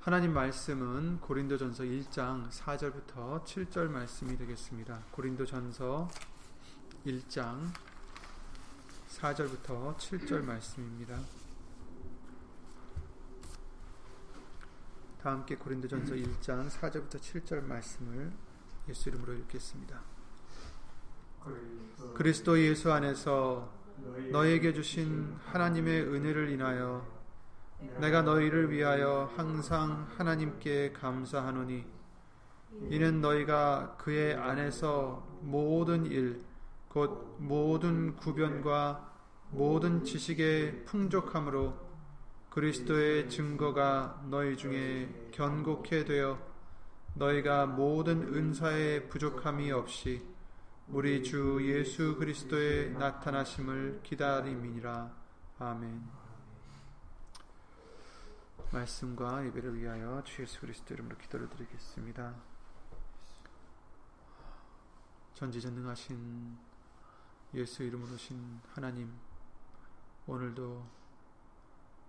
하나님 말씀은 고린도전서 1장 4절부터 7절 말씀이 되겠습니다. 고린도전서 1장 4절부터 7절 말씀입니다. 다 함께 고린도전서 1장 4절부터 7절 말씀을 예수 이름으로 읽겠습니다. 그리스도 예수 안에서 너희에게 주신 하나님의 은혜를 인하여 내가 너희를 위하여 항상 하나님께 감사하노니, 이는 너희가 그의 안에서 모든 일, 곧 모든 구변과 모든 지식의 풍족함으로 그리스도의 증거가 너희 중에 견고케 되어 너희가 모든 은사의 부족함이 없이 우리 주 예수 그리스도의 나타나심을 기다림이니라. 아멘. 말씀과 예배를 위하여 주 예수 그리스도 이름으로 기도를 드리겠습니다. 전지전능하신 예수 이름으로 오신 하나님, 오늘도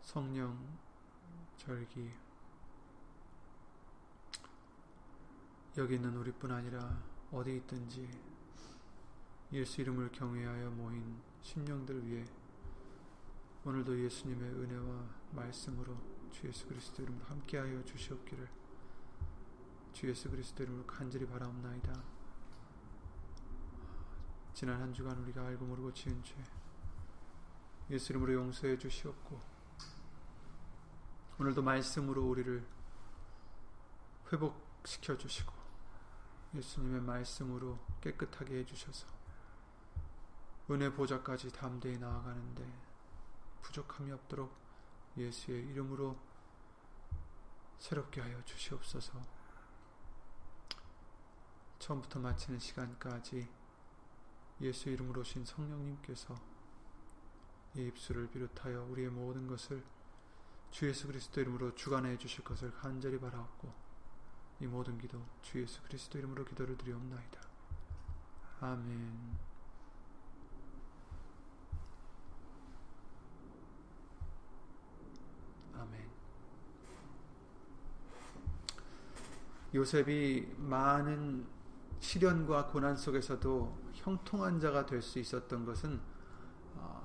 성령 절기, 여기 있는 우리뿐 아니라 어디 있든지 예수 이름을 경외하여 모인 심령들 위해 오늘도 예수님의 은혜와 말씀으로 주 예수 그리스도 이름으로 함께하여 주시옵기를 주 예수 그리스도 이름으로 간절히 바라옵나이다. 지난 한 주간 우리가 알고 모르고 지은 죄 예수 이름으로 용서해 주시옵고, 오늘도 말씀으로 우리를 회복시켜 주시고 예수님의 말씀으로 깨끗하게 해주셔서 은혜 보좌까지 담대히 나아가는데 부족함이 없도록 예수의 이름으로 새롭게 하여 주시옵소서. 처음부터 마치는 시간까지 예수 이름으로 오신 성령님께서 이 입술을 비롯하여 우리의 모든 것을 주 예수 그리스도 이름으로 주관해 주실 것을 간절히 바라옵고, 이 모든 기도 주 예수 그리스도 이름으로 기도를 드리옵나이다. 아멘. 아멘. 요셉이 많은 시련과 고난 속에서도 형통한 자가 될 수 있었던 것은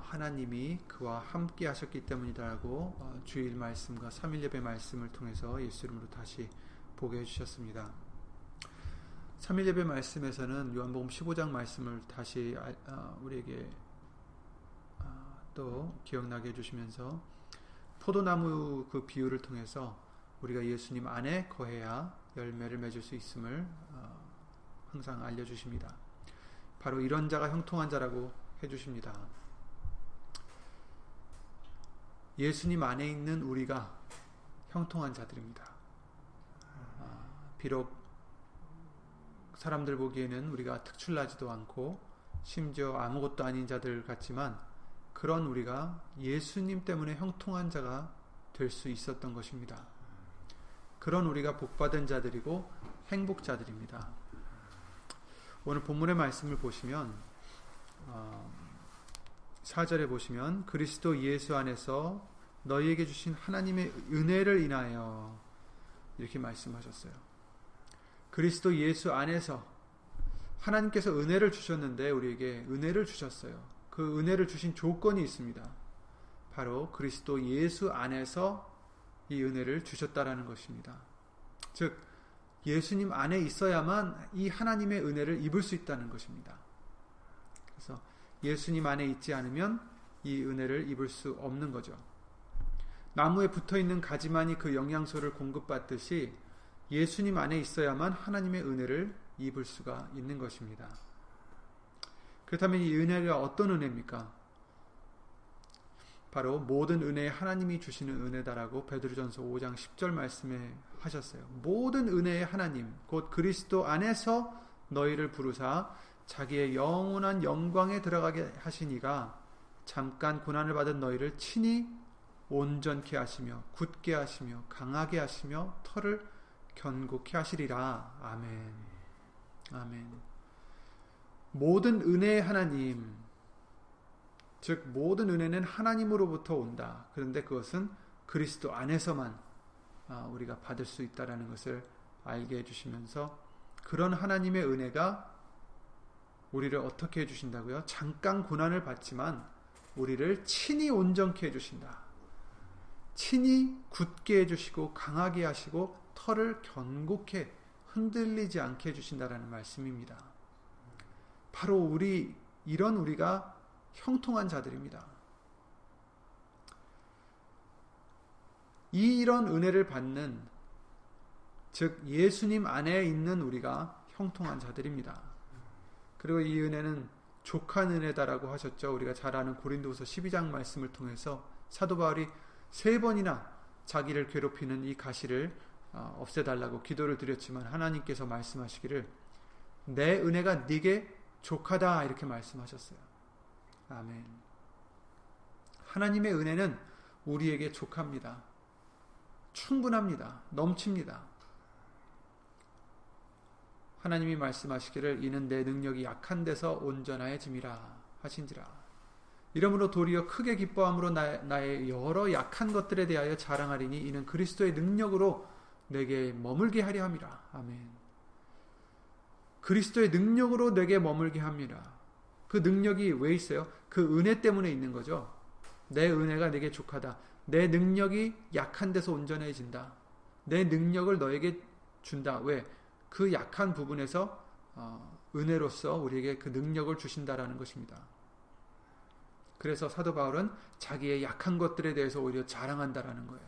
하나님이 그와 함께 하셨기 때문이다라고 주일 말씀과 3일 예배 말씀을 통해서 예수 이름으로 다시 보게 해주셨습니다. 3일 예배 말씀에서는 요한복음 15장 말씀을 다시 우리에게 또 기억나게 해주시면서 포도나무 그 비유를 통해서 우리가 예수님 안에 거해야 열매를 맺을 수 있음을 항상 알려주십니다. 바로 이런 자가 형통한 자라고 해주십니다. 예수님 안에 있는 우리가 형통한 자들입니다. 비록 사람들 보기에는 우리가 특출나지도 않고 심지어 아무것도 아닌 자들 같지만, 그런 우리가 예수님 때문에 형통한 자가 될 수 있었던 것입니다. 그런 우리가 복받은 자들이고 행복자들입니다. 오늘 본문의 말씀을 보시면 4절에 보시면 그리스도 예수 안에서 너희에게 주신 하나님의 은혜를 인하여, 이렇게 말씀하셨어요. 그리스도 예수 안에서 하나님께서 은혜를 주셨는데, 우리에게 은혜를 주셨어요. 그 은혜를 주신 조건이 있습니다. 바로 그리스도 예수 안에서 이 은혜를 주셨다라는 것입니다. 즉 예수님 안에 있어야만 이 하나님의 은혜를 입을 수 있다는 것입니다. 그래서 예수님 안에 있지 않으면 이 은혜를 입을 수 없는 거죠. 나무에 붙어있는 가지만이 그 영양소를 공급받듯이 예수님 안에 있어야만 하나님의 은혜를 입을 수가 있는 것입니다. 그렇다면 이 은혜가 어떤 은혜입니까? 바로 모든 은혜에 하나님이 주시는 은혜다라고 베드로전서 5장 10절 말씀에 하셨어요. 모든 은혜의 하나님 곧 그리스도 안에서 너희를 부르사 자기의 영원한 영광에 들어가게 하시니가 잠깐 고난을 받은 너희를 친히 온전케 하시며 굳게 하시며 강하게 하시며 털을 견고케 하시리라. 아멘. 아멘. 모든 은혜의 하나님, 즉 모든 은혜는 하나님으로부터 온다. 그런데 그것은 그리스도 안에서만 우리가 받을 수 있다라는 것을 알게 해주시면서, 그런 하나님의 은혜가 우리를 어떻게 해주신다고요? 잠깐 고난을 받지만 우리를 친히 온전케 해주신다. 친히 굳게 해주시고 강하게 하시고 털을 견고케, 흔들리지 않게 해주신다라는 말씀입니다. 바로 이런 우리가 형통한 자들입니다. 이런 은혜를 받는, 즉 예수님 안에 있는 우리가 형통한 자들입니다. 그리고 이 은혜는 족한 은혜다라고 하셨죠. 우리가 잘 아는 고린도후서 12장 말씀을 통해서 사도 바울이 3번이나 자기를 괴롭히는 이 가시를 없애달라고 기도를 드렸지만, 하나님께서 말씀하시기를 내 은혜가 네게 족하다 이렇게 말씀하셨어요. 아멘. 하나님의 은혜는 우리에게 족합니다. 충분합니다. 넘칩니다. 하나님이 말씀하시기를 이는 내 능력이 약한 데서 온전하여짐이라 하신지라. 이러므로 도리어 크게 기뻐함으로 나의 여러 약한 것들에 대하여 자랑하리니 이는 그리스도의 능력으로 내게 머물게 하려 함이라. 아멘. 그리스도의 능력으로 내게 머물게 합니다. 그 능력이 왜 있어요? 그 은혜 때문에 있는 거죠. 내 은혜가 내게 족하다. 내 능력이 약한 데서 온전해진다. 내 능력을 너에게 준다. 왜? 그 약한 부분에서 은혜로서 우리에게 그 능력을 주신다라는 것입니다. 그래서 사도 바울은 자기의 약한 것들에 대해서 오히려 자랑한다라는 거예요.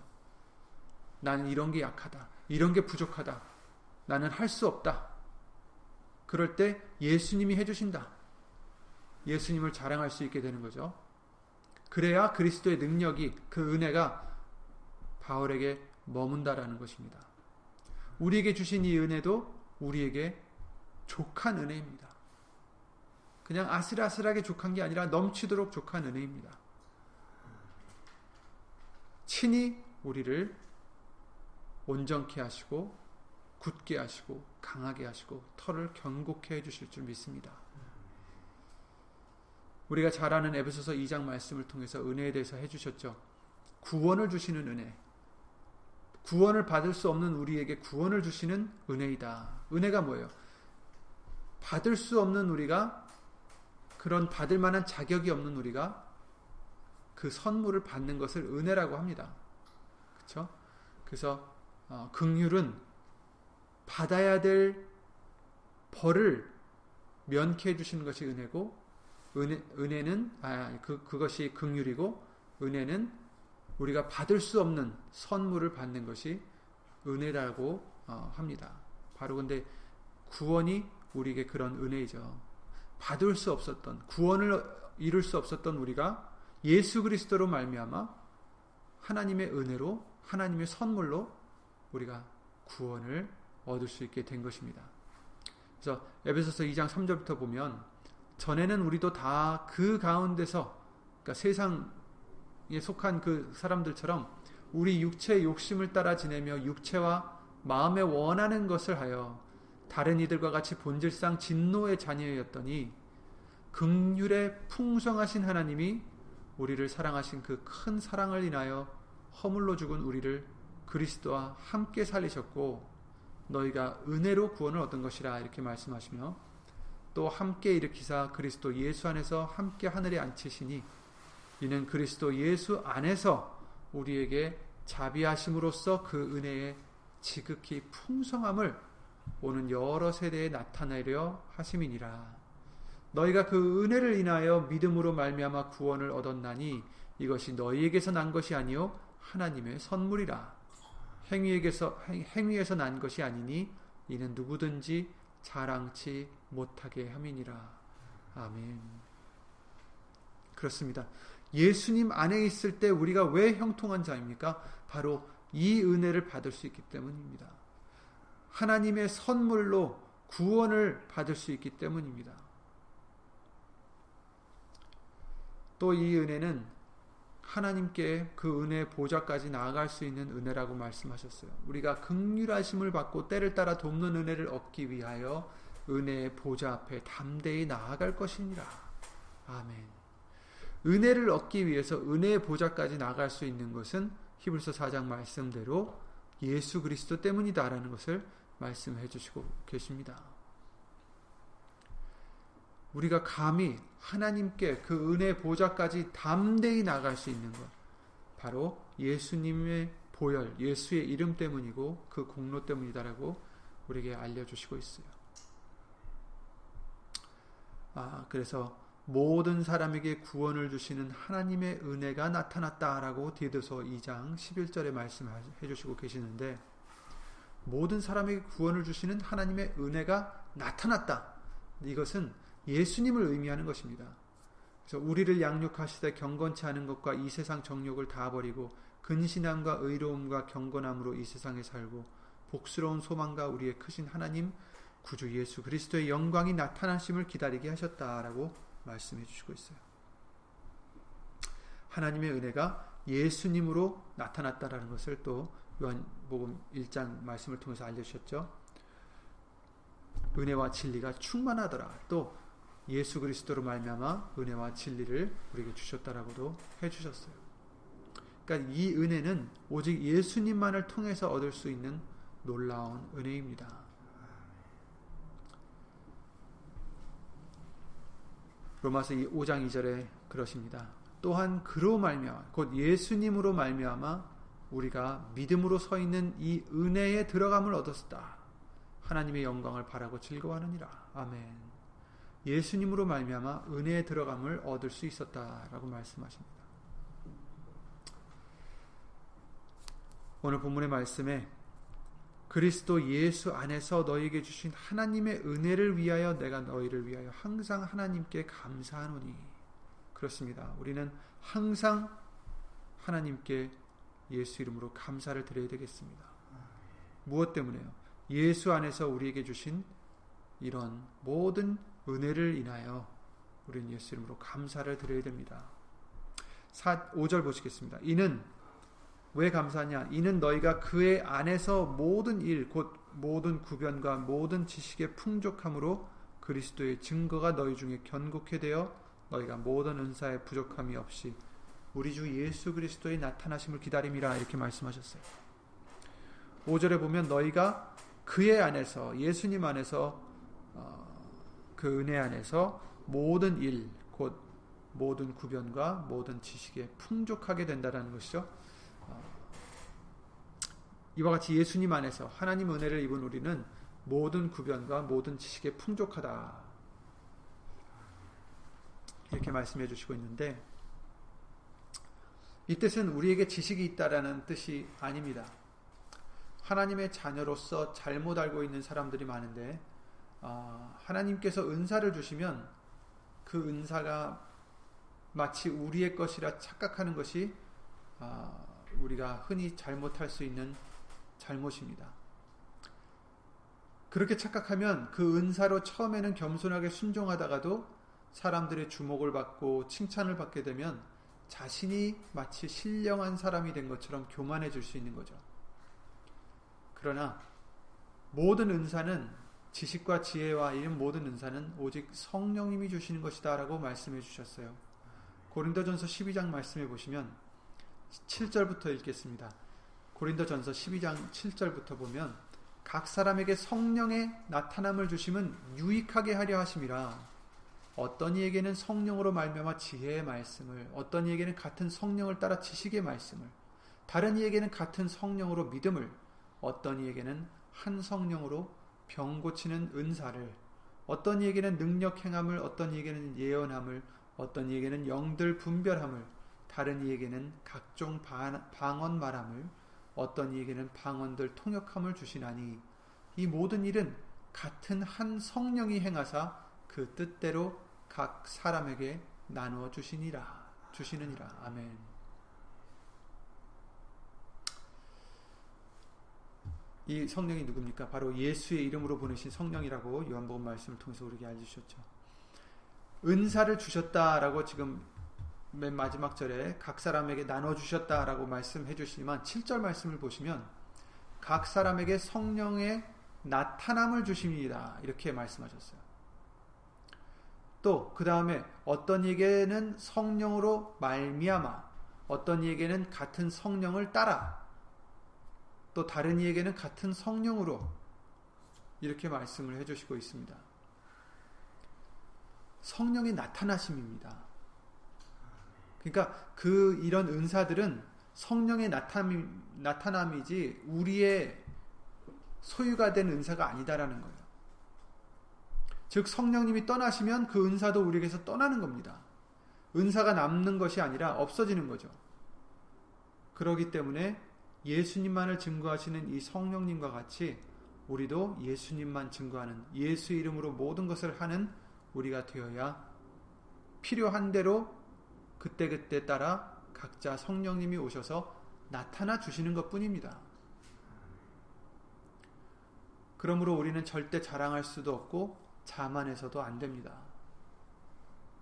나는 이런 게 약하다. 이런 게 부족하다. 나는 할 수 없다. 그럴 때 예수님이 해주신다. 예수님을 자랑할 수 있게 되는 거죠. 그래야 그리스도의 능력이, 그 은혜가 바울에게 머문다라는 것입니다. 우리에게 주신 이 은혜도 우리에게 족한 은혜입니다. 그냥 아슬아슬하게 족한 게 아니라 넘치도록 족한 은혜입니다. 친히 우리를 온전케 하시고 굳게 하시고 강하게 하시고 털을 견고케 해주실 줄 믿습니다. 우리가 잘 아는 에베소서 2장 말씀을 통해서 은혜에 대해서 해주셨죠. 구원을 주시는 은혜. 구원을 받을 수 없는 우리에게 구원을 주시는 은혜이다. 은혜가 뭐예요? 받을 수 없는 우리가, 그런 받을 만한 자격이 없는 우리가 그 선물을 받는 것을 은혜라고 합니다. 그렇죠? 그래서 긍휼은 받아야 될 벌을 면케해 주시는 것이 은혜고, 그것이 긍휼이고, 은혜는 우리가 받을 수 없는 선물을 받는 것이 은혜라고 합니다. 바로 근데 구원이 우리에게 그런 은혜이죠. 받을 수 없었던, 구원을 이룰 수 없었던 우리가 예수 그리스도로 말미암아 하나님의 은혜로, 하나님의 선물로 우리가 구원을 얻을 수 있게 된 것입니다. 그래서 에베소서 2장 3절부터 보면, 전에는 우리도 다 그 가운데서, 그러니까 세상에 속한 그 사람들처럼 우리 육체의 욕심을 따라 지내며 육체와 마음에 원하는 것을 하여 다른 이들과 같이 본질상 진노의 자녀였더니, 긍휼에 풍성하신 하나님이 우리를 사랑하신 그 큰 사랑을 인하여 허물로 죽은 우리를 그리스도와 함께 살리셨고 너희가 은혜로 구원을 얻은 것이라 이렇게 말씀하시며, 또 함께 일으키사 그리스도 예수 안에서 함께 하늘에 앉히시니 이는 그리스도 예수 안에서 우리에게 자비하심으로써 그 은혜의 지극히 풍성함을 오는 여러 세대에 나타내려 하심이니라. 너희가 그 은혜를 인하여 믿음으로 말미암아 구원을 얻었나니 이것이 너희에게서 난 것이 아니요 하나님의 선물이라. 행위에서 난 것이 아니니 이는 누구든지 자랑치 못하게 함이니라. 아멘. 그렇습니다. 예수님 안에 있을 때 우리가 왜 형통한 자입니까? 바로 이 은혜를 받을 수 있기 때문입니다. 하나님의 선물로 구원을 받을 수 있기 때문입니다. 또 이 은혜는 하나님께 그 은혜의 보좌까지 나아갈 수 있는 은혜라고 말씀하셨어요. 우리가 긍휼하심을 받고 때를 따라 돕는 은혜를 얻기 위하여 은혜의 보좌 앞에 담대히 나아갈 것이니라. 아멘. 은혜를 얻기 위해서 은혜의 보좌까지 나아갈 수 있는 것은 히브리서 4장 말씀대로 예수 그리스도 때문이다라는 것을 말씀해 주시고 계십니다. 우리가 감히 하나님께 그 은혜 보좌까지 담대히 나갈 수 있는 것, 바로 예수님의 보혈, 예수의 이름 때문이고 그 공로 때문이다라고 우리에게 알려주시고 있어요. 그래서 모든 사람에게 구원을 주시는 하나님의 은혜가 나타났다라고 디도서 2장 11절에 말씀해 주시고 계시는데, 모든 사람에게 구원을 주시는 하나님의 은혜가 나타났다, 이것은 예수님을 의미하는 것입니다. 그래서 우리를 양육하시되 경건치 않은 것과 이 세상 정욕을 다 버리고 근신함과 의로움과 경건함으로 이 세상에 살고 복스러운 소망과 우리의 크신 하나님 구주 예수 그리스도의 영광이 나타나심을 기다리게 하셨다라고 말씀해 주시고 있어요. 하나님의 은혜가 예수님으로 나타났다라는 것을 또 요한복음 1장 말씀을 통해서 알려주셨죠. 은혜와 진리가 충만하더라. 또 예수 그리스도로 말미암아 은혜와 진리를 우리에게 주셨다라고도 해주셨어요. 그러니까 이 은혜는 오직 예수님만을 통해서 얻을 수 있는 놀라운 은혜입니다. 로마서 5장 2절에 그러십니다. 또한 그로 말미암아, 곧 예수님으로 말미암아 우리가 믿음으로 서 있는 이 은혜의 들어감을 얻었다. 하나님의 영광을 바라고 즐거워하느니라. 아멘. 예수님으로 말미암아 은혜의 들어감을 얻을 수 있었다라고 말씀하십니다. 오늘 본문의 말씀에 그리스도 예수 안에서 너희에게 주신 하나님의 은혜를 위하여 내가 너희를 위하여 항상 하나님께 감사하노니. 그렇습니다. 우리는 항상 하나님께 예수 이름으로 감사를 드려야 되겠습니다. 무엇 때문에요? 예수 안에서 우리에게 주신 이런 모든 은혜를 인하여 우리는 예수 이름으로 감사를 드려야 됩니다. 5절 보시겠습니다. 이는 왜 감사하냐? 이는 너희가 그의 안에서 모든 일, 곧 모든 구변과 모든 지식의 풍족함으로 그리스도의 증거가 너희 중에 견고케 되어 너희가 모든 은사의 부족함이 없이 우리 주 예수 그리스도의 나타나심을 기다림이라. 이렇게 말씀하셨어요. 5절에 보면 너희가 그의 안에서, 예수님 안에서, 그 은혜 안에서 모든 일, 곧 모든 구변과 모든 지식에 풍족하게 된다는 것이죠. 이와 같이 예수님 안에서 하나님 은혜를 입은 우리는 모든 구변과 모든 지식에 풍족하다, 이렇게 말씀해 주시고 있는데, 이 뜻은 우리에게 지식이 있다라는 뜻이 아닙니다. 하나님의 자녀로서 잘못 알고 있는 사람들이 많은데, 하나님께서 은사를 주시면 그 은사가 마치 우리의 것이라 착각하는 것이 우리가 흔히 잘못할 수 있는 잘못입니다. 그렇게 착각하면 그 은사로 처음에는 겸손하게 순종하다가도 사람들의 주목을 받고 칭찬을 받게 되면 자신이 마치 신령한 사람이 된 것처럼 교만해질 수 있는 거죠. 그러나 모든 은사는, 지식과 지혜와 이런 모든 은사는 오직 성령님이 주시는 것이다 라고 말씀해 주셨어요. 고린도전서 12장 말씀해 보시면 7절부터 읽겠습니다. 고린도전서 12장 7절부터 보면 각 사람에게 성령의 나타남을 주심은 유익하게 하려 하심이라. 어떤 이에게는 성령으로 말미암아 지혜의 말씀을, 어떤 이에게는 같은 성령을 따라 지식의 말씀을, 다른 이에게는 같은 성령으로 믿음을, 어떤 이에게는 한 성령으로 병 고치는 은사를, 어떤 이에게는 능력 행함을, 어떤 이에게는 예언함을, 어떤 이에게는 영들 분별함을, 다른 이에게는 각종 방언 말함을, 어떤 이에게는 방언들 통역함을 주시나니, 이 모든 일은 같은 한 성령이 행하사 그 뜻대로 각 사람에게 나누어 주시느니라. 아멘. 이 성령이 누굽니까? 바로 예수의 이름으로 보내신 성령이라고 요한복음 말씀을 통해서 우리에게 알려주셨죠. 은사를 주셨다라고 지금 맨 마지막 절에 각 사람에게 나눠주셨다라고 말씀해 주시지만 7절 말씀을 보시면 각 사람에게 성령의 나타남을 주십니다, 이렇게 말씀하셨어요. 또 그 다음에 어떤 이에게는 성령으로 말미암아, 어떤 이에게는 같은 성령을 따라, 또 다른 이에게는 같은 성령으로 이렇게 말씀을 해주시고 있습니다. 성령의 나타나심입니다. 그러니까 이런 은사들은 성령의 나타남이지 우리의 소유가 된 은사가 아니다라는 거예요. 즉 성령님이 떠나시면 그 은사도 우리에게서 떠나는 겁니다. 은사가 남는 것이 아니라 없어지는 거죠. 그렇기 때문에 예수님만을 증거하시는 이 성령님과 같이 우리도 예수님만 증거하는, 예수 이름으로 모든 것을 하는 우리가 되어야 필요한 대로 그때그때 따라 각자 성령님이 오셔서 나타나 주시는 것뿐입니다. 그러므로 우리는 절대 자랑할 수도 없고 자만해서도 안 됩니다.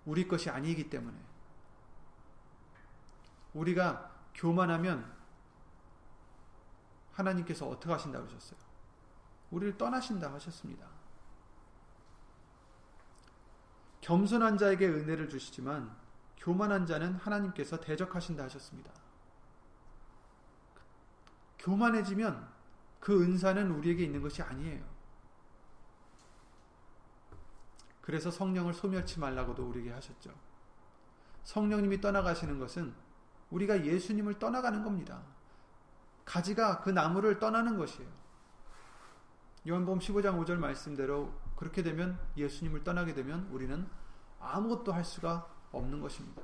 우리 것이 아니기 때문에. 우리가 교만하면 하나님께서 어떻게 하신다고 하셨어요? 우리를 떠나신다 하셨습니다. 겸손한 자에게 은혜를 주시지만 교만한 자는 하나님께서 대적하신다 하셨습니다. 교만해지면 그 은사는 우리에게 있는 것이 아니에요. 그래서 성령을 소멸치 말라고도 우리에게 하셨죠. 성령님이 떠나가시는 것은 우리가 예수님을 떠나가는 겁니다. 가지가 그 나무를 떠나는 것이에요. 요한복음 15장 5절 말씀대로 그렇게 되면, 예수님을 떠나게 되면 우리는 아무것도 할 수가 없는 것입니다.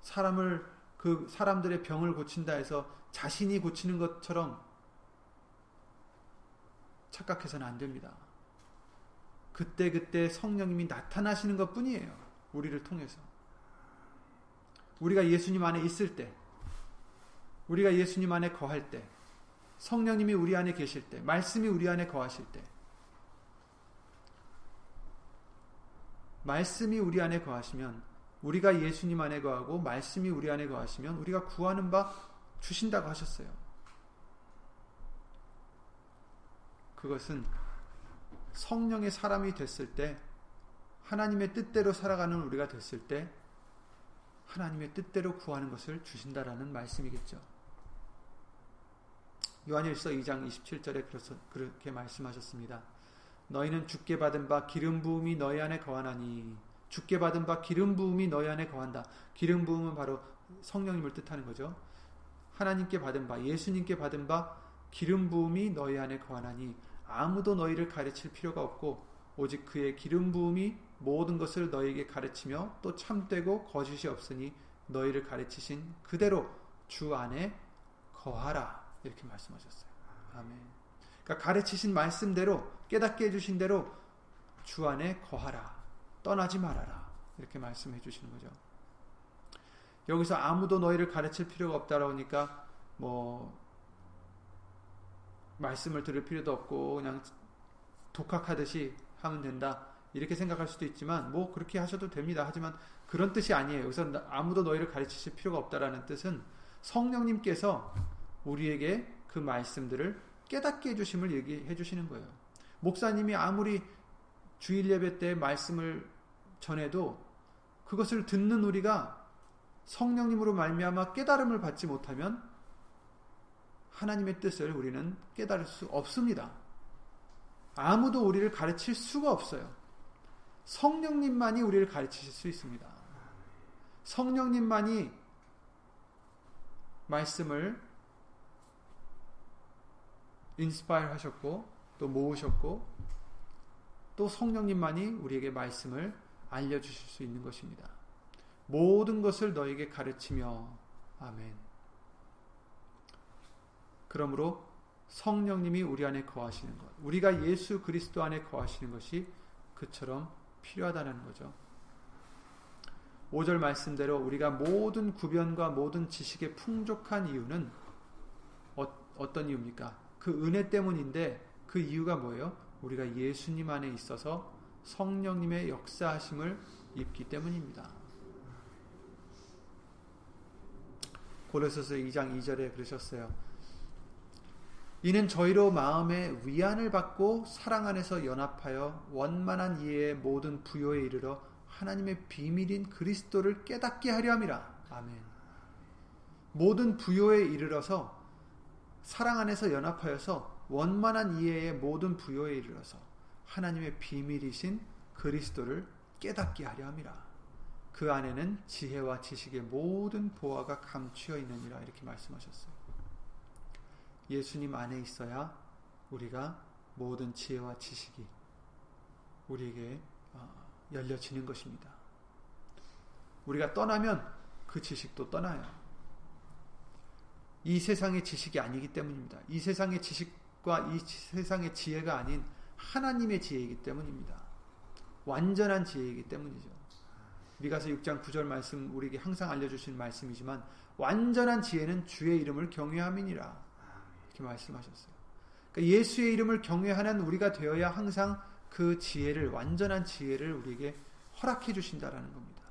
사람들의 병을 고친다 해서 자신이 고치는 것처럼 착각해서는 안 됩니다. 그때그때 성령님이 나타나시는 것 뿐이에요. 우리를 통해서. 우리가 예수님 안에 있을 때, 우리가 예수님 안에 거할 때, 성령님이 우리 안에 계실 때, 말씀이 우리 안에 거하실 때, 말씀이 우리 안에 거하시면, 우리가 예수님 안에 거하고 말씀이 우리 안에 거하시면 우리가 구하는 바 주신다고 하셨어요. 그것은 성령의 사람이 됐을 때, 하나님의 뜻대로 살아가는 우리가 됐을 때 하나님의 뜻대로 구하는 것을 주신다라는 말씀이겠죠. 요한일서 2장 27절에 그렇게 말씀하셨습니다. 너희는 주께 받은 바 기름 부음이 너희 안에 거하나니, 주께 받은 바 기름 부음이 너희 안에 거한다. 기름 부음은 바로 성령님을 뜻하는 거죠. 하나님께 받은 바, 예수님께 받은 바 기름 부음이 너희 안에 거하나니 아무도 너희를 가르칠 필요가 없고 오직 그의 기름 부음이 모든 것을 너희에게 가르치며 또 참되고 거짓이 없으니 너희를 가르치신 그대로 주 안에 거하라. 이렇게 말씀하셨어요. 아멘. 그러니까 가르치신 말씀대로, 깨닫게 해주신 대로 주 안에 거하라. 떠나지 말아라. 이렇게 말씀해 주시는 거죠. 여기서 아무도 너희를 가르칠 필요가 없다라고 하니까 말씀을 들을 필요도 없고 그냥 독학하듯이 하면 된다 이렇게 생각할 수도 있지만 그렇게 하셔도 됩니다. 하지만 그런 뜻이 아니에요. 여기서 아무도 너희를 가르치실 필요가 없다라는 뜻은 성령님께서 우리에게 그 말씀들을 깨닫게 해주심을 얘기해 주시는 거예요. 목사님이 아무리 주일 예배 때 말씀을 전해도 그것을 듣는 우리가 성령님으로 말미암아 깨달음을 받지 못하면 하나님의 뜻을 우리는 깨달을 수 없습니다. 아무도 우리를 가르칠 수가 없어요. 성령님만이 우리를 가르치실 수 있습니다. 성령님만이 말씀을 인스파이어 하셨고 또 모으셨고 또 성령님만이 우리에게 말씀을 알려주실 수 있는 것입니다. 모든 것을 너에게 가르치며. 아멘. 그러므로 성령님이 우리 안에 거하시는 것, 우리가 예수 그리스도 안에 거하시는 것이 그처럼 필요하다는 거죠. 5절 말씀대로 우리가 모든 구변과 모든 지식에 풍족한 이유는 어떤 이유입니까? 그 은혜 때문인데 그 이유가 뭐예요? 우리가 예수님 안에 있어서 성령님의 역사하심을 입기 때문입니다. 고린도서 2장 2절에 그러셨어요. 이는 저희로 마음의 위안을 받고 사랑 안에서 연합하여 원만한 이해의 모든 부요에 이르러 하나님의 비밀인 그리스도를 깨닫게 하려 함이라. 아멘. 모든 부요에 이르러서 사랑 안에서 연합하여서 원만한 이해의 모든 부요에 이르러서 하나님의 비밀이신 그리스도를 깨닫게 하려 함이라. 그 안에는 지혜와 지식의 모든 보화가 감추어 있느니라. 이렇게 말씀하셨어요. 예수님 안에 있어야 우리가 모든 지혜와 지식이 우리에게 열려지는 것입니다. 우리가 떠나면 그 지식도 떠나요. 이 세상의 지식이 아니기 때문입니다. 이 세상의 지식과 이 세상의 지혜가 아닌 하나님의 지혜이기 때문입니다. 완전한 지혜이기 때문이죠. 미가서 6장 9절 말씀, 우리에게 항상 알려주신 말씀이지만 완전한 지혜는 주의 이름을 경외함이니라. 이렇게 말씀하셨어요. 그러니까 예수의 이름을 경외하는 우리가 되어야 항상 그 지혜를, 완전한 지혜를 우리에게 허락해 주신다라는 겁니다.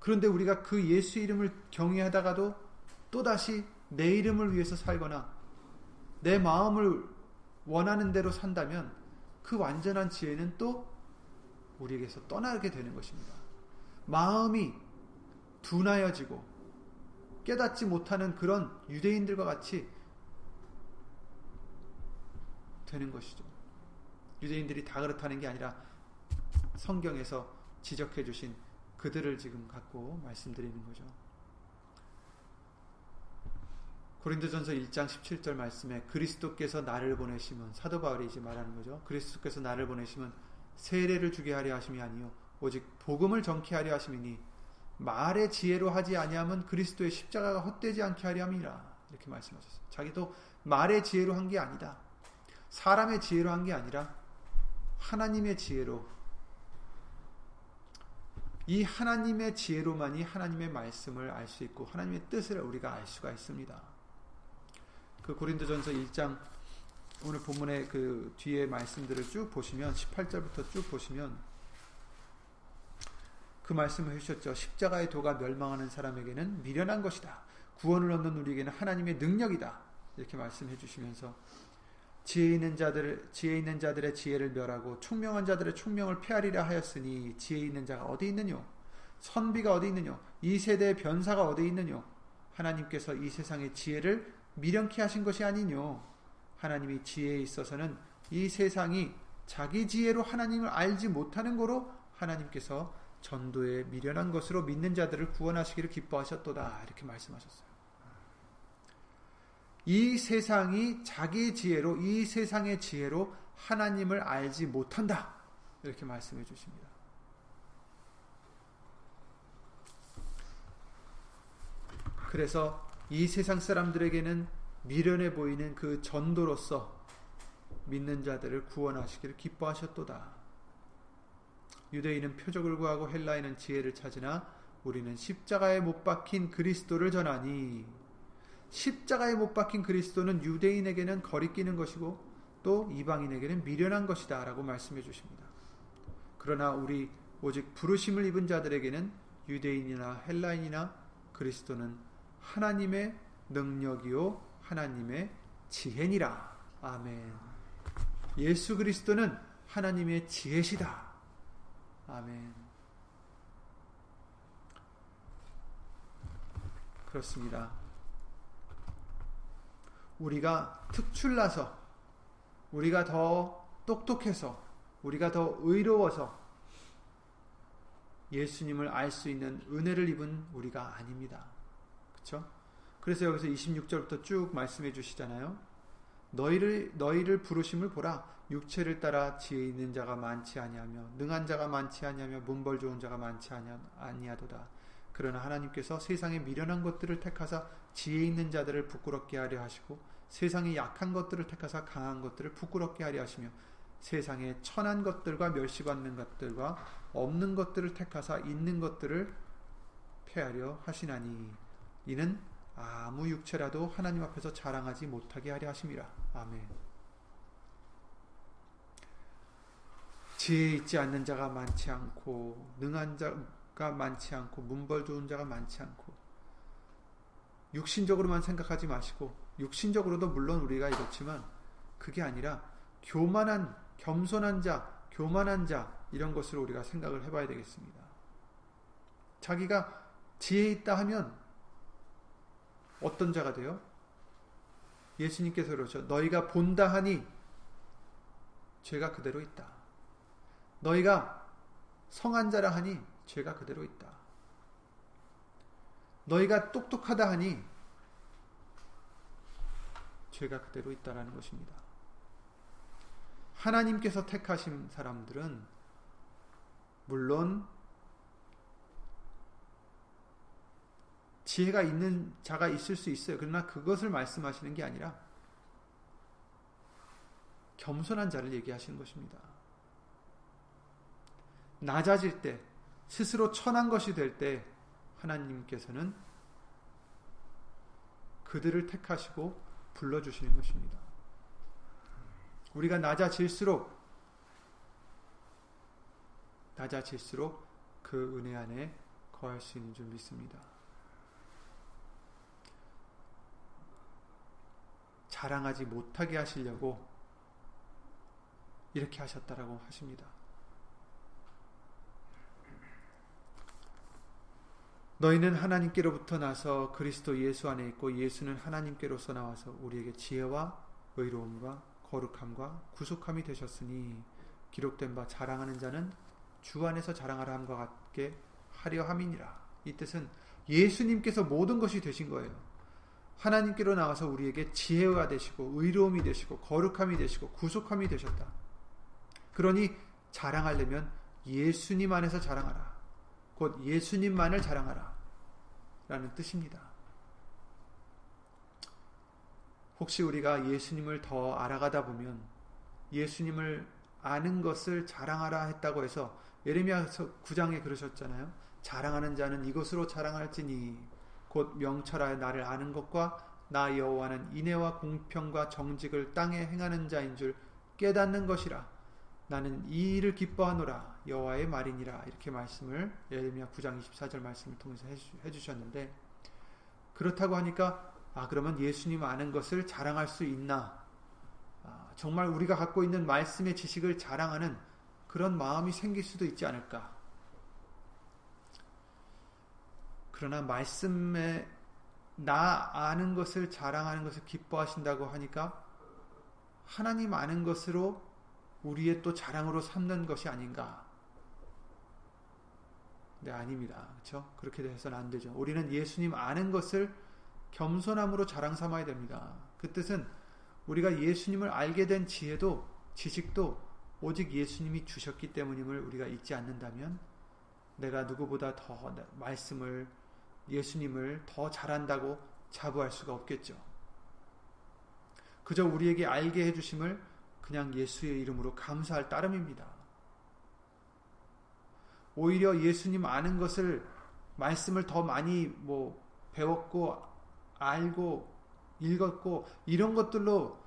그런데 우리가 그 예수 이름을 경외하다가도 또다시 내 이름을 위해서 살거나 내 마음을 원하는 대로 산다면 그 완전한 지혜는 또 우리에게서 떠나게 되는 것입니다. 마음이 둔하여지고 깨닫지 못하는 그런 유대인들과 같이 되는 것이죠. 유대인들이 다 그렇다는 게 아니라 성경에서 지적해 주신 그들을 지금 갖고 말씀드리는 거죠. 고린도전서 1장 17절 말씀에 그리스도께서 나를 보내시면, 사도 바울이 이제 말하는 거죠. 그리스도께서 나를 보내시면 세례를 주게 하려 하심이 아니요 오직 복음을 전케 하려 하심이니 말의 지혜로 하지 아니하면 그리스도의 십자가가 헛되지 않게 하려 함이라. 이렇게 말씀하셨어요. 자기도 말의 지혜로 한 게 아니다. 사람의 지혜로 한 게 아니라 하나님의 지혜로, 이 하나님의 지혜로만이 하나님의 말씀을 알 수 있고 하나님의 뜻을 우리가 알 수가 있습니다. 그 고린도전서 1장 오늘 본문의 그 뒤에 말씀들을 쭉 보시면 18절부터 쭉 보시면 그 말씀을 해주셨죠. 십자가의 도가 멸망하는 사람에게는 미련한 것이다. 구원을 얻는 우리에게는 하나님의 능력이다. 이렇게 말씀해 주시면서 지혜 있는 자들의 지혜를 멸하고 총명한 자들의 총명을 폐하리라 하였으니 지혜 있는 자가 어디 있느뇨? 선비가 어디 있느뇨? 이 세대의 변사가 어디 있느뇨? 하나님께서 이 세상의 지혜를 미련케 하신 것이 아니뇨? 하나님이 지혜에 있어서는 이 세상이 자기 지혜로 하나님을 알지 못하는 거로 하나님께서 전도에 미련한 것으로 믿는 자들을 구원하시기를 기뻐하셨도다. 이렇게 말씀하셨어요. 이 세상이 자기 지혜로, 이 세상의 지혜로 하나님을 알지 못한다. 이렇게 말씀해 주십니다. 그래서 이 세상 사람들에게는 미련해 보이는 그 전도로서 믿는 자들을 구원하시기를 기뻐하셨도다. 유대인은 표적을 구하고 헬라인은 지혜를 찾으나 우리는 십자가에 못 박힌 그리스도를 전하니. 십자가에 못 박힌 그리스도는 유대인에게는 거리끼는 것이고 또 이방인에게는 미련한 것이다 라고 말씀해 주십니다. 그러나 우리 오직 부르심을 입은 자들에게는 유대인이나 헬라인이나 그리스도는 하나님의 능력이요 하나님의 지혜니라. 아멘. 예수 그리스도는 하나님의 지혜시다. 아멘. 그렇습니다. 우리가 특출나서, 우리가 더 똑똑해서, 우리가 더 의로워서 예수님을 알 수 있는 은혜를 입은 우리가 아닙니다. 그렇죠? 그래서 여기서 26절부터 쭉 말씀해 주시잖아요. 너희를 부르심을 보라. 육체를 따라 지혜 있는 자가 많지 아니하며 능한 자가 많지 아니하며 문벌 좋은 자가 많지 아니하도다. 그러나 하나님께서 세상의 미련한 것들을 택하사 지혜 있는 자들을 부끄럽게 하려 하시고 세상의 약한 것들을 택하사 강한 것들을 부끄럽게 하려 하시며 세상의 천한 것들과 멸시받는 것들과 없는 것들을 택하사 있는 것들을 폐하려 하시나니 이는 아무 육체라도 하나님 앞에서 자랑하지 못하게 하려 하심이라. 아멘. 지혜 있지 않는 자가 많지 않고 능한 자가 많지 않고 문벌 좋은 자가 많지 않고, 육신적으로만 생각하지 마시고, 육신적으로도 물론 우리가 이렇지만 그게 아니라 교만한, 겸손한 자, 교만한 자 이런 것으로 우리가 생각을 해봐야 되겠습니다. 자기가 지혜 있다 하면 어떤 자가 돼요? 예수님께서 그러죠. 너희가 본다 하니 죄가 그대로 있다. 너희가 성한 자라 하니 죄가 그대로 있다. 너희가 똑똑하다 하니 죄가 그대로 있다라는 것입니다. 하나님께서 택하신 사람들은 물론 지혜가 있는 자가 있을 수 있어요. 그러나 그것을 말씀하시는 게 아니라 겸손한 자를 얘기하시는 것입니다. 낮아질 때, 스스로 천한 것이 될 때 하나님께서는 그들을 택하시고 불러주시는 것입니다. 우리가 낮아질수록 그 은혜 안에 거할 수 있는 줄 믿습니다. 자랑하지 못하게 하시려고 이렇게 하셨다라고 하십니다. 너희는 하나님께로부터 나서 그리스도 예수 안에 있고 예수는 하나님께로서 나와서 우리에게 지혜와 의로움과 거룩함과 구속함이 되셨으니 기록된 바 자랑하는 자는 주 안에서 자랑하라 함과 같게 하려 함이니라. 이 뜻은 예수님께서 모든 것이 되신 거예요. 하나님께로 나와서 우리에게 지혜가 되시고 의로움이 되시고 거룩함이 되시고 구속함이 되셨다. 그러니 자랑하려면 예수님 안에서 자랑하라. 곧 예수님만을 자랑하라 라는 뜻입니다. 혹시 우리가 예수님을 더 알아가다 보면 예수님을 아는 것을 자랑하라 했다고 해서 예레미야서 9장에 그러셨잖아요. 자랑하는 자는 이것으로 자랑할지니 곧 명철하여 나를 아는 것과 나 여호와는 인애와 공평과 정직을 땅에 행하는 자인 줄 깨닫는 것이라. 나는 이 일을 기뻐하노라. 여호와의 말이니라. 이렇게 말씀을 예레미야 9장 24절 말씀을 통해서 해주셨는데 그렇다고 하니까 그러면 예수님 아는 것을 자랑할 수 있나? 정말 우리가 갖고 있는 말씀의 지식을 자랑하는 그런 마음이 생길 수도 있지 않을까? 그러나 말씀에 나 아는 것을 자랑하는 것을 기뻐하신다고 하니까 하나님 아는 것으로 우리의 또 자랑으로 삼는 것이 아닌가? 네, 아닙니다. 그렇죠? 그렇게 해서는 안 되죠. 우리는 예수님 아는 것을 겸손함으로 자랑 삼아야 됩니다. 그 뜻은 우리가 예수님을 알게 된 지혜도 지식도 오직 예수님이 주셨기 때문임을 우리가 잊지 않는다면 내가 누구보다 더 말씀을 예수님을 더 잘한다고 자부할 수가 없겠죠. 그저 우리에게 알게 해주심을 그냥 예수의 이름으로 감사할 따름입니다. 오히려 예수님 아는 것을 말씀을 더 많이 배웠고 알고 읽었고 이런 것들로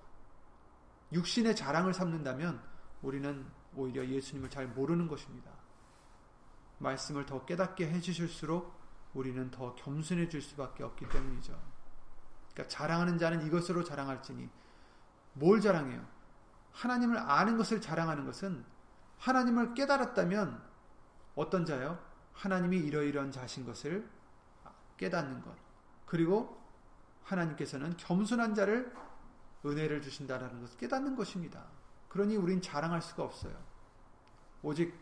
육신의 자랑을 삼는다면 우리는 오히려 예수님을 잘 모르는 것입니다. 말씀을 더 깨닫게 해주실수록 우리는 더 겸손해질 수밖에 없기 때문이죠. 그러니까 자랑하는 자는 이것으로 자랑할지니 뭘 자랑해요? 하나님을 아는 것을 자랑하는 것은 하나님을 깨달았다면 어떤 자요? 하나님이 이러이러한 자신 것을 깨닫는 것. 그리고 하나님께서는 겸손한 자를 은혜를 주신다라는 것을 깨닫는 것입니다. 그러니 우린 자랑할 수가 없어요. 오직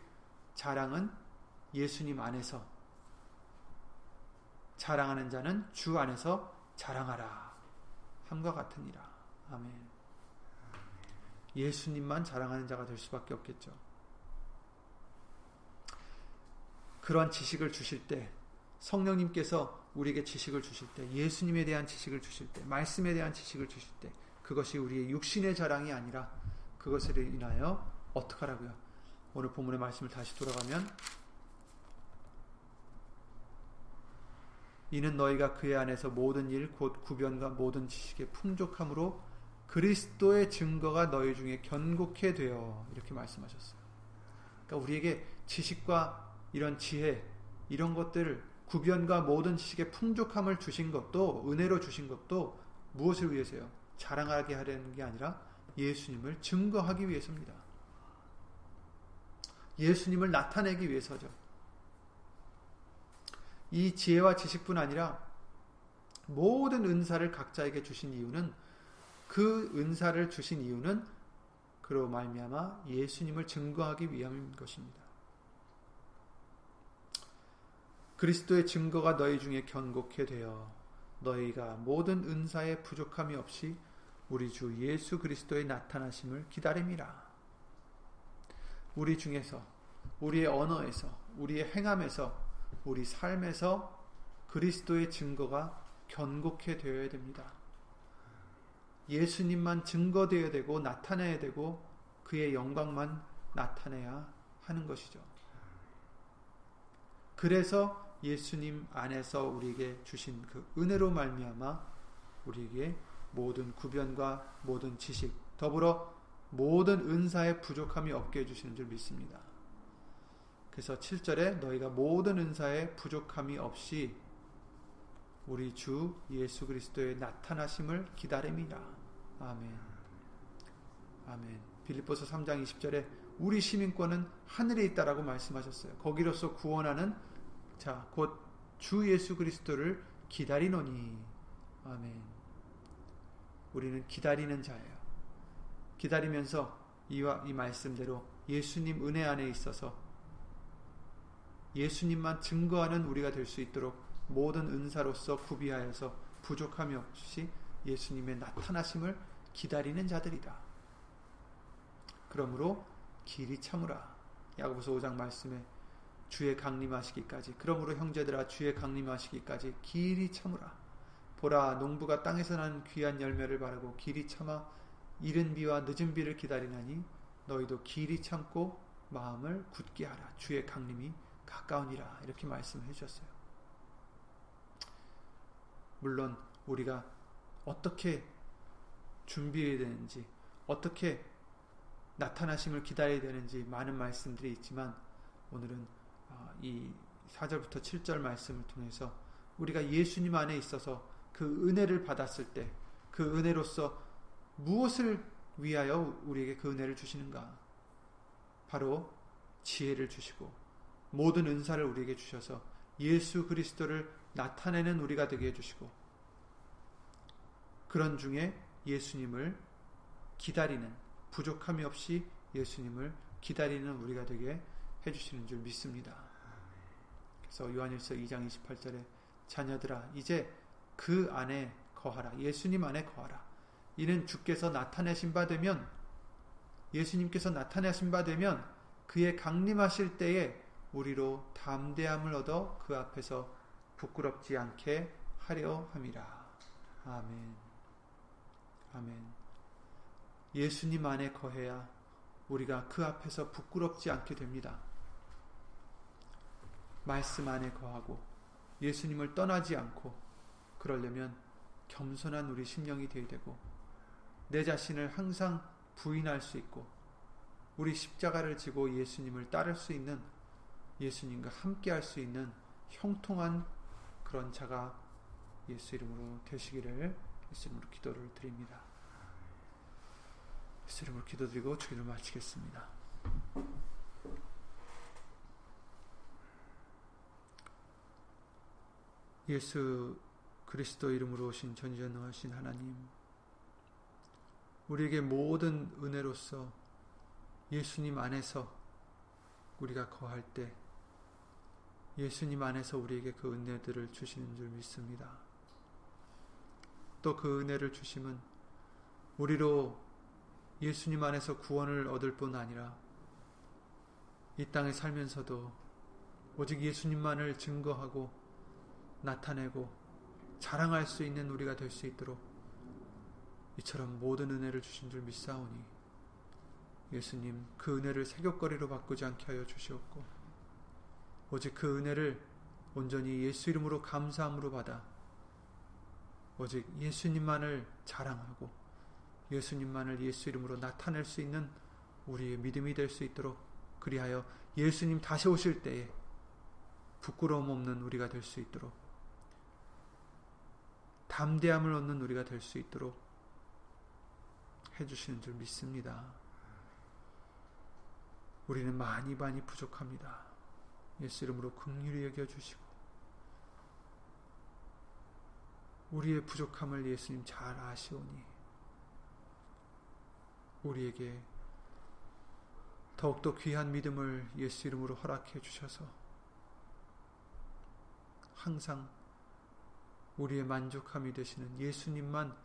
자랑은 예수님 안에서 자랑하는 자는 주 안에서 자랑하라 함과 같으니라. 아멘. 예수님만 자랑하는 자가 될 수밖에 없겠죠. 그러한 지식을 주실 때 성령님께서 우리에게 지식을 주실 때 예수님에 대한 지식을 주실 때 말씀에 대한 지식을 주실 때 그것이 우리의 육신의 자랑이 아니라 그것을 인하여 어떻게 하라고요? 오늘 본문의 말씀을 다시 돌아가면 이는 너희가 그의 안에서 모든 일 곧 구변과 모든 지식의 풍족함으로 그리스도의 증거가 너희 중에 견고케 되어 이렇게 말씀하셨어요. 그러니까 우리에게 지식과 이런 지혜 이런 것들을 구변과 모든 지식의 풍족함을 주신 것도 은혜로 주신 것도 무엇을 위해서요? 자랑하게 하려는 게 아니라 예수님을 증거하기 위해서입니다. 예수님을 나타내기 위해서죠. 이 지혜와 지식뿐 아니라 모든 은사를 각자에게 주신 이유는 그 은사를 주신 이유는 그로 말미암아 예수님을 증거하기 위함인 것입니다. 그리스도의 증거가 너희 중에 견고케 되어 너희가 모든 은사에 부족함이 없이 우리 주 예수 그리스도의 나타나심을 기다림이라. 우리 중에서, 우리의 언어에서, 우리의 행함에서, 우리 삶에서 그리스도의 증거가 견고케 되어야 됩니다. 예수님만 증거되어야 되고 나타내야 되고 그의 영광만 나타내야 하는 것이죠. 그래서 예수님 안에서 우리에게 주신 그 은혜로 말미암아 우리에게 모든 구변과 모든 지식, 더불어 모든 은사의 부족함이 없게 해주시는 줄 믿습니다. 그래서 7절에 너희가 모든 은사의 부족함이 없이 우리 주 예수 그리스도의 나타나심을 기다립니다. 아멘. 아멘. 빌립보서 3장 20절에 우리 시민권은 하늘에 있다라고 말씀하셨어요. 거기로서 구원하는 자 곧 주 예수 그리스도를 기다리노니. 아멘. 우리는 기다리는 자예요. 기다리면서 이 말씀대로 예수님 은혜 안에 있어서 예수님만 증거하는 우리가 될 수 있도록 모든 은사로서 구비하여서 부족함이 없이 예수님의 나타나심을 기다리는 자들이다. 그러므로 길이 참으라. 야고보서 5장 말씀에 주의 강림하시기까지, 그러므로 형제들아 주의 강림하시기까지 길이 참으라. 보라, 농부가 땅에서 난 귀한 열매를 바라고 길이 참아 이른 비와 늦은 비를 기다리나니 너희도 길이 참고 마음을 굳게 하라. 주의 강림이 가까우니라. 이렇게 말씀해 주셨어요. 물론 우리가 어떻게 준비해야 되는지, 어떻게 나타나심을 기다려야 되는지 많은 말씀들이 있지만, 오늘은 이 4절부터 7절 말씀을 통해서 우리가 예수님 안에 있어서 그 은혜를 받았을 때 그 은혜로서 무엇을 위하여 우리에게 그 은혜를 주시는가? 바로 지혜를 주시고 모든 은사를 우리에게 주셔서 예수 그리스도를 나타내는 우리가 되게 해주시고, 그런 중에 예수님을 기다리는, 부족함이 없이 예수님을 기다리는 우리가 되게 해주시는 줄 믿습니다. 그래서 요한일서 2장 28절에 자녀들아 이제 그 안에 거하라. 예수님 안에 거하라. 이는 주께서 나타내신 바 되면, 예수님께서 나타내신 바 되면 그의 강림하실 때에 우리로 담대함을 얻어 그 앞에서 부끄럽지 않게 하려 함이라. 아멘. 아멘. 예수님 안에 거해야 우리가 그 앞에서 부끄럽지 않게 됩니다. 말씀 안에 거하고 예수님을 떠나지 않고, 그러려면 겸손한 우리 심령이 되어야 되고, 내 자신을 항상 부인할 수 있고, 우리 십자가를 지고 예수님을 따를 수 있는, 예수님과 함께 할 수 있는 형통한 그런 자가 예수 이름으로 되시기를 예수 이름으로 기도를 드립니다. 예수 이름으로 기도드리고 주기를 마치겠습니다. 예수 그리스도 이름으로 오신 전지전능하신 하나님, 우리에게 모든 은혜로서 예수님 안에서 우리가 거할 때 예수님 안에서 우리에게 그 은혜들을 주시는 줄 믿습니다. 또 그 은혜를 주심은 우리로 예수님 안에서 구원을 얻을 뿐 아니라 이 땅에 살면서도 오직 예수님만을 증거하고 나타내고 자랑할 수 있는 우리가 될 수 있도록 이처럼 모든 은혜를 주신 줄 믿사오니 예수님, 그 은혜를 세귑거리로 바꾸지 않게 하여 주시옵고, 오직 그 은혜를 온전히 예수 이름으로 감사함으로 받아 오직 예수님만을 자랑하고 예수님만을 예수 이름으로 나타낼 수 있는 우리의 믿음이 될 수 있도록, 그리하여 예수님 다시 오실 때에 부끄러움 없는 우리가 될 수 있도록, 담대함을 얻는 우리가 될 수 있도록 해주시는 줄 믿습니다. 우리는 많이 부족합니다. 예수 이름으로 긍휼히 여겨주시고 우리의 부족함을 예수님 잘 아시오니 우리에게 더욱더 귀한 믿음을 예수 이름으로 허락해 주셔서 항상 우리의 만족함이 되시는 예수님만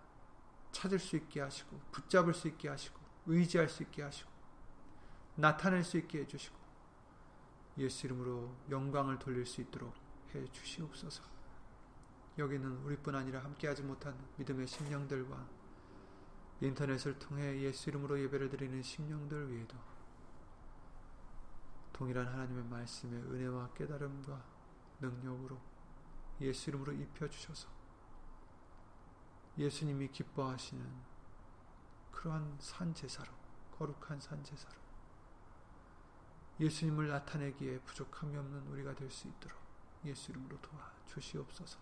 찾을 수 있게 하시고, 붙잡을 수 있게 하시고, 의지할 수 있게 하시고, 나타낼 수 있게 해주시고, 예수 이름으로 영광을 돌릴 수 있도록 해주시옵소서. 여기는 우리뿐 아니라 함께하지 못한 믿음의 심령들과 인터넷을 통해 예수 이름으로 예배를 드리는 심령들 위에도 동일한 하나님의 말씀의 은혜와 깨달음과 능력으로 예수 이름으로 입혀주셔서 예수님이 기뻐하시는 그러한 산제사로, 거룩한 산제사로 예수님을 나타내기에 부족함이 없는 우리가 될 수 있도록 예수 이름으로 도와주시옵소서.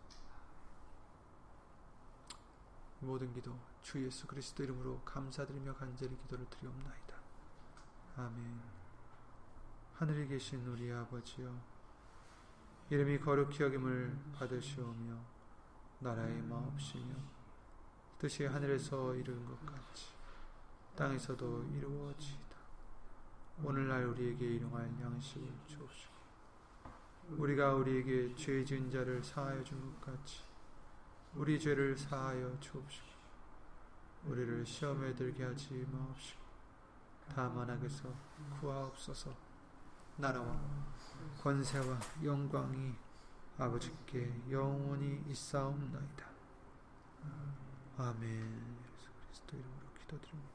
모든 기도 주 예수 그리스도 이름으로 감사드리며 간절히 기도를 드리옵나이다. 아멘. 하늘에 계신 우리 아버지여, 이름이 거룩히 여김을 받으시오며 나라의 마옵시며 뜻이 하늘에서 이룬 것 같이 땅에서도 이루어지이다. 오늘날 우리에게 일용할 양식을 주옵시고 우리가 우리에게 죄 지은 자를 사하여 준 것 같이 우리 죄를 사하여 주옵시고 우리를 시험에 들게 하지 마옵시고 다만 악에서 구하옵소서. 나라와 권세와 영광이 아버지께 영원히 있사옵나이다. 아멘. 예수 그리스도 이름으로 기도드립니다.